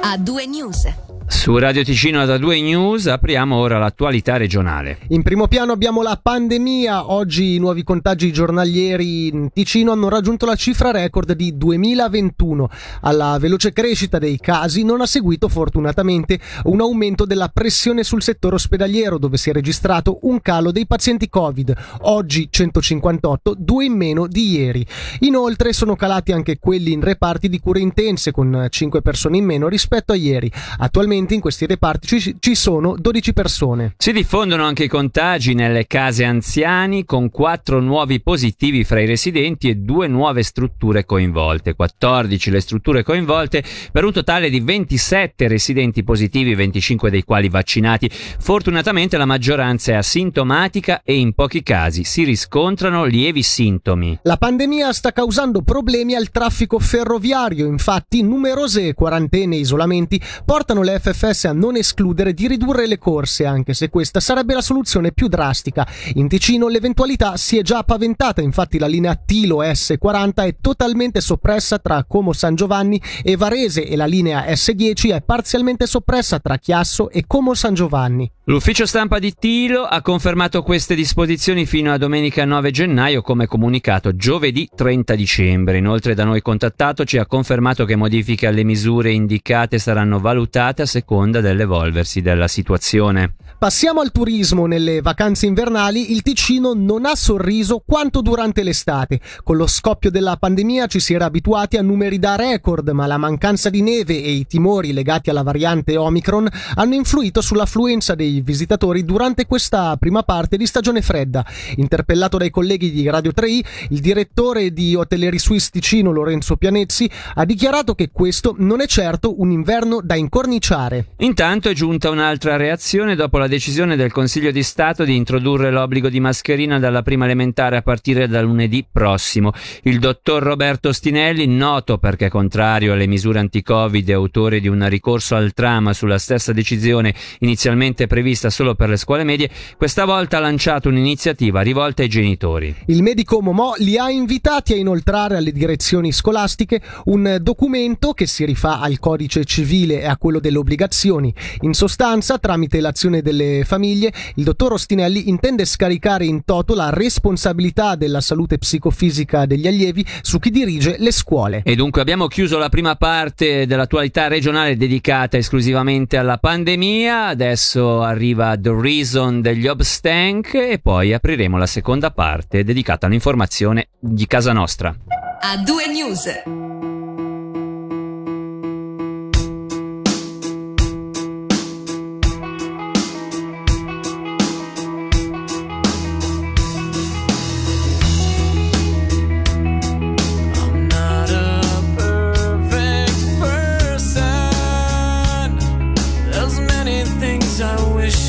A2 News. Su Radio Ticino da A2 News apriamo ora l'attualità regionale. In primo piano abbiamo la pandemia. Oggi i nuovi contagi giornalieri in Ticino hanno raggiunto la cifra record di 2021. Alla veloce crescita dei casi non ha seguito fortunatamente un aumento della pressione sul settore ospedaliero, dove si è registrato un calo dei pazienti Covid. Oggi 158, 2 in meno di ieri. Inoltre sono calati anche quelli in reparti di cure intense, con 5 persone in meno rispetto a ieri. Attualmente in questi reparti ci sono 12 persone. Si diffondono anche i contagi nelle case anziani, con 4 nuovi positivi fra i residenti e 2 nuove strutture coinvolte. 14 le strutture coinvolte per un totale di 27 residenti positivi, 25 dei quali vaccinati. Fortunatamente la maggioranza è asintomatica e in pochi casi si riscontrano lievi sintomi. La pandemia sta causando problemi al traffico ferroviario. Infatti numerose quarantene e isolamenti portano le FFS a non escludere di ridurre le corse, anche se questa sarebbe la soluzione più drastica. In Ticino l'eventualità si è già paventata, infatti la linea Tilo S40 è totalmente soppressa tra Como San Giovanni e Varese e la linea S10 è parzialmente soppressa tra Chiasso e Como San Giovanni. L'ufficio stampa di Tilo ha confermato queste disposizioni fino a domenica 9 gennaio, come comunicato giovedì 30 dicembre. Inoltre da noi contattato ci ha confermato che modifiche alle misure indicate saranno valutate a seconda dell'evolversi della situazione. Passiamo al turismo. Nelle vacanze invernali il Ticino non ha sorriso quanto durante l'estate. Con lo scoppio della pandemia ci si era abituati a numeri da record, ma la mancanza di neve e i timori legati alla variante Omicron hanno influito sull'affluenza dei visitatori durante questa prima parte di stagione fredda. Interpellato dai colleghi di Radio 3i, il direttore di Hotelleri Swiss Ticino, Lorenzo Pianezzi, ha dichiarato che questo non è certo un inverno da incorniciare. Intanto è giunta un'altra reazione dopo la decisione del Consiglio di Stato di introdurre l'obbligo di mascherina dalla prima elementare a partire da lunedì prossimo. Il dottor Roberto Ostinelli, noto perché contrario alle misure anti-Covid e autore di un ricorso al trama sulla stessa decisione inizialmente prevista solo per le scuole medie, questa volta ha lanciato un'iniziativa rivolta ai genitori. Il medico Momò li ha invitati a inoltrare alle direzioni scolastiche un documento che si rifà al codice civile e a quello delle obbligazioni. In sostanza, tramite l'azione delle famiglie, il dottor Ostinelli intende scaricare in toto la responsabilità della salute psicofisica degli allievi su chi dirige le scuole. E dunque abbiamo chiuso la prima parte dell'attualità regionale dedicata esclusivamente alla pandemia. Adesso arriva The Reason degli Obstank e poi apriremo la seconda parte dedicata all'informazione di casa nostra. A2 News.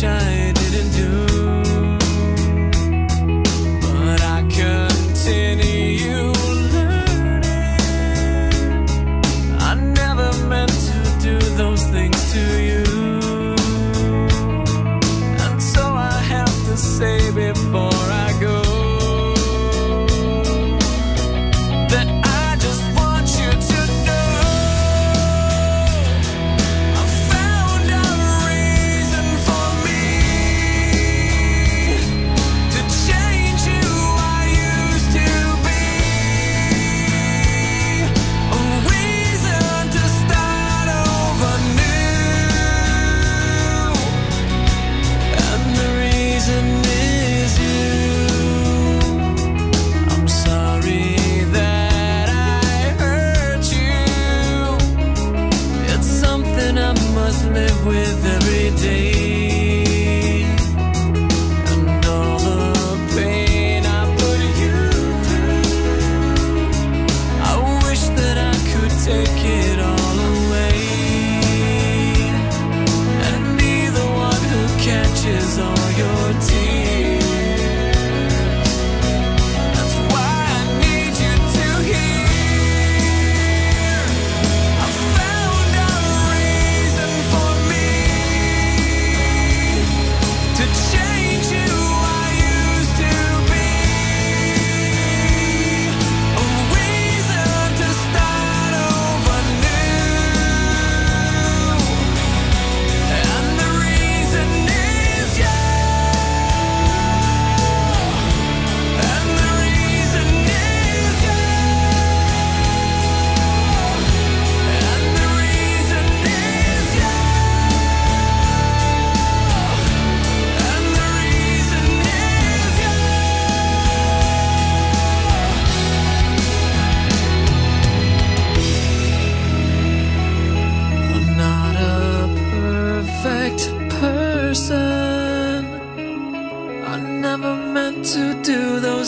Continue learning.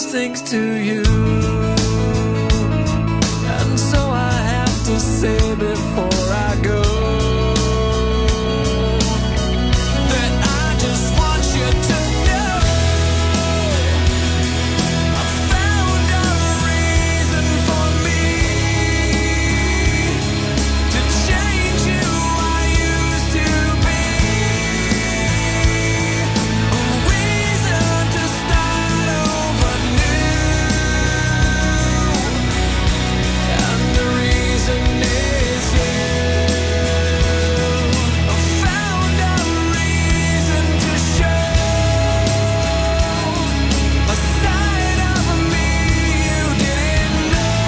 precious things to you. And so I have to say before I go that I just want you to know I found a reason for me to change who I used to be. A reason to start over new. And the reason is you. I found a reason to show a side of me you didn't know.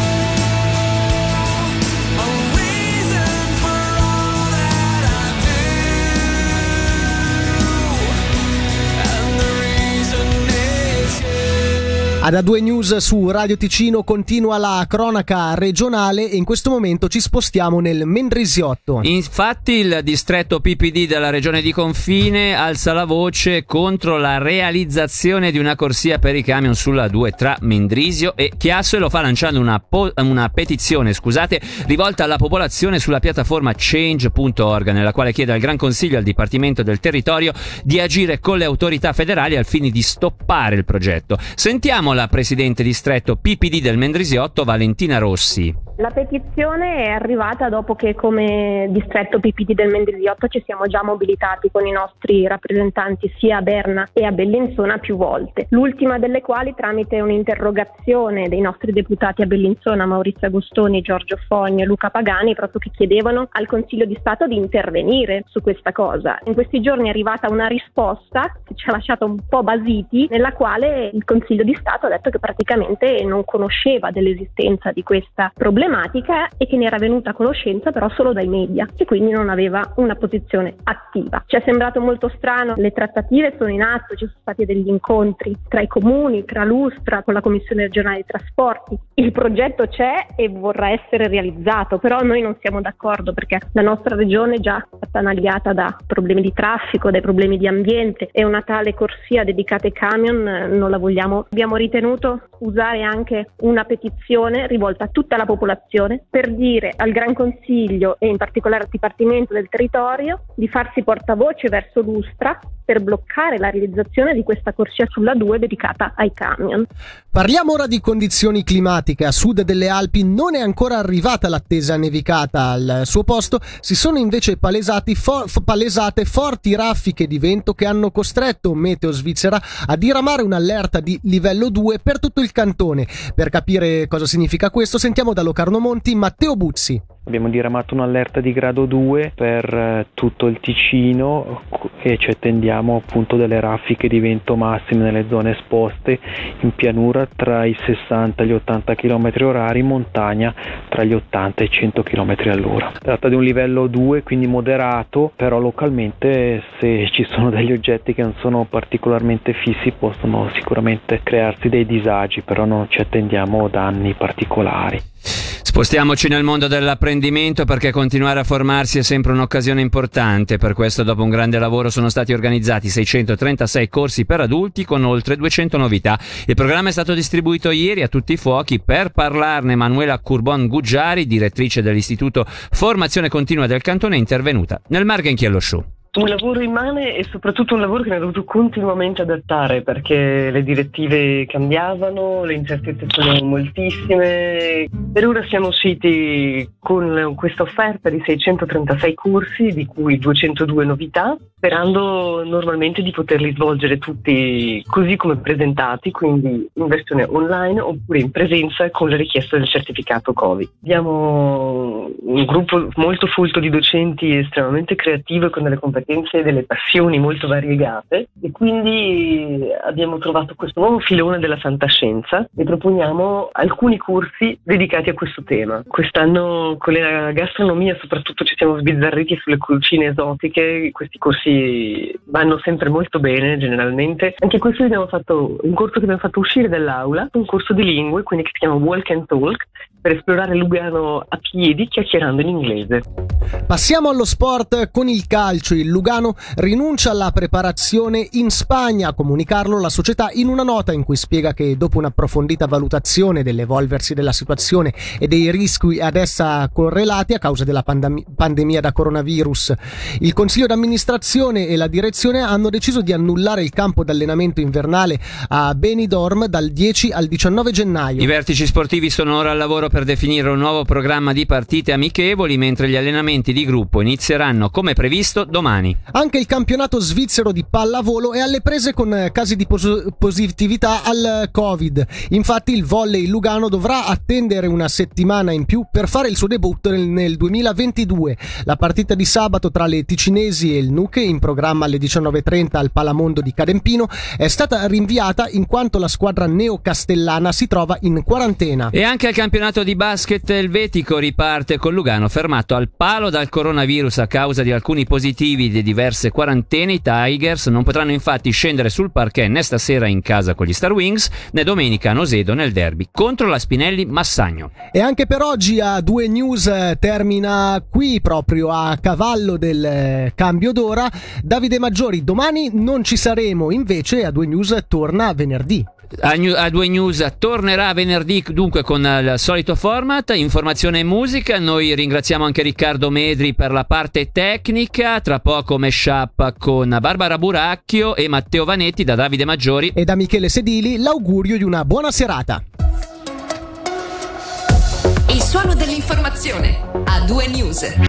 A reason for all that I do. And the reason is you. Ad A2 News su Radio Ticino continua la cronaca regionale e in questo momento ci spostiamo nel Mendrisiotto. Infatti il distretto PPD della regione di confine alza la voce contro la realizzazione di una corsia per i camion sulla 2 tra Mendrisio e Chiasso, e lo fa lanciando una petizione, rivolta alla popolazione sulla piattaforma Change.org, nella quale chiede al Gran Consiglio e al Dipartimento del Territorio di agire con le autorità federali al fine di stoppare il progetto. Sentiamo la presidente distretto PPD del Mendrisiotto, Valentina Rossi. La petizione è arrivata dopo che come distretto PPD del Mendrisiotto ci siamo già mobilitati con i nostri rappresentanti sia a Berna e a Bellinzona più volte, l'ultima delle quali tramite un'interrogazione dei nostri deputati a Bellinzona, Maurizio Agostoni, Giorgio Fogno e Luca Pagani, proprio che chiedevano al Consiglio di Stato di intervenire su questa cosa. In questi giorni è arrivata una risposta che ci ha lasciato un po' basiti, nella quale il Consiglio di Stato ha detto che praticamente non conosceva dell'esistenza di questa problematica e che ne era venuta a conoscenza però solo dai media, e quindi non aveva una posizione attiva. Ci è sembrato molto strano, le trattative sono in atto, ci sono stati degli incontri tra i comuni, tra l'Ustra, con la Commissione regionale dei trasporti, il progetto c'è e vorrà essere realizzato, però noi non siamo d'accordo perché la nostra regione è già attanagliata da problemi di traffico, dai problemi di ambiente, e una tale corsia dedicata ai camion non la vogliamo. Abbiamo ritenuto usare anche una petizione rivolta a tutta la popolazione per dire al Gran Consiglio e in particolare al Dipartimento del Territorio di farsi portavoce verso l'Ustra per bloccare la realizzazione di questa corsia sulla 2 dedicata ai camion. Parliamo ora di condizioni climatiche. A sud delle Alpi non è ancora arrivata l'attesa nevicata al suo posto, si sono invece palesate forti raffiche di vento che hanno costretto Meteo Svizzera a diramare un'allerta di livello 2 per tutto il cantone. Per capire cosa significa questo sentiamo da Locarno Monti Matteo Buzzi. Abbiamo diramato un'allerta di grado 2 per tutto il Ticino e ci attendiamo appunto delle raffiche di vento massime nelle zone esposte, in pianura tra i 60 e gli 80 km/h, in montagna tra gli 80 e i 100 km/h. Tratta di un livello 2, quindi moderato, però localmente se ci sono degli oggetti che non sono particolarmente fissi possono sicuramente crearsi dei disagi, però non ci attendiamo danni particolari. Spostiamoci nel mondo dell'apprendimento, perché continuare a formarsi è sempre un'occasione importante. Per questo, dopo un grande lavoro, sono stati organizzati 636 corsi per adulti con oltre 200 novità. Il programma è stato distribuito ieri a tutti i fuochi. Per parlarne, Manuela Courbon-Guggiari, direttrice dell'Istituto Formazione Continua del Cantone, è intervenuta nel Margenchiello Show. Un lavoro immane e soprattutto un lavoro che mi ha dovuto continuamente adattare, perché le direttive cambiavano, le incertezze sono moltissime. Per ora siamo usciti con questa offerta di 636 corsi, di cui 202 novità, sperando normalmente di poterli svolgere tutti così come presentati, quindi in versione online oppure in presenza con la richiesta del certificato Covid. Abbiamo un gruppo molto folto di docenti estremamente creativo e con delle competenze e delle passioni molto variegate, e quindi abbiamo trovato questo nuovo filone della fantascienza e proponiamo alcuni corsi dedicati a questo tema. Quest'anno con la gastronomia soprattutto ci siamo sbizzarriti sulle cucine esotiche, questi corsi vanno sempre molto bene generalmente. Anche questo abbiamo fatto un corso che abbiamo fatto uscire dall'aula, un corso di lingue, quindi che si chiama Walk and Talk, per esplorare Lugano a piedi chiacchierando in inglese. Passiamo allo sport con il calcio. Il Lugano rinuncia alla preparazione in Spagna, a comunicarlo la società in una nota in cui spiega che dopo un'approfondita valutazione dell'evolversi della situazione e dei rischi ad essa correlati a causa della pandemia da coronavirus, il consiglio d'amministrazione e la direzione hanno deciso di annullare il campo d'allenamento invernale a Benidorm dal 10 al 19 gennaio. I vertici sportivi sono ora al lavoro per definire un nuovo programma di partite amichevoli, mentre gli allenamenti di gruppo inizieranno come previsto domani. Anche il campionato svizzero di pallavolo è alle prese con casi di positività al Covid. Infatti il volley Lugano dovrà attendere una settimana in più per fare il suo debutto nel 2022. La partita di sabato tra le ticinesi e il Nucche, in programma alle 19:30 al Palamondo di Cadempino, è stata rinviata in quanto la squadra neocastellana si trova in quarantena. E anche il campionato di basket elvetico riparte con Lugano fermato al palo dal coronavirus a causa di alcuni positivi di diverse quarantene. I Tigers non potranno infatti scendere sul parquet né stasera in casa con gli Star Wings né domenica a Nosedo nel derby contro la Spinelli Massagno. E anche per oggi A2 News termina qui, proprio a cavallo del cambio d'ora. Davide Maggiori, domani non ci saremo, invece A2 News torna venerdì. A2 News tornerà venerdì dunque con il solito format, informazione e musica. Noi ringraziamo anche Riccardo Medri per la parte tecnica. Tra poco mashup con Barbara Buracchio e Matteo Vanetti, da Davide Maggiori e da Michele Sedili l'augurio di una buona serata. Il suono dell'informazione, A2 News.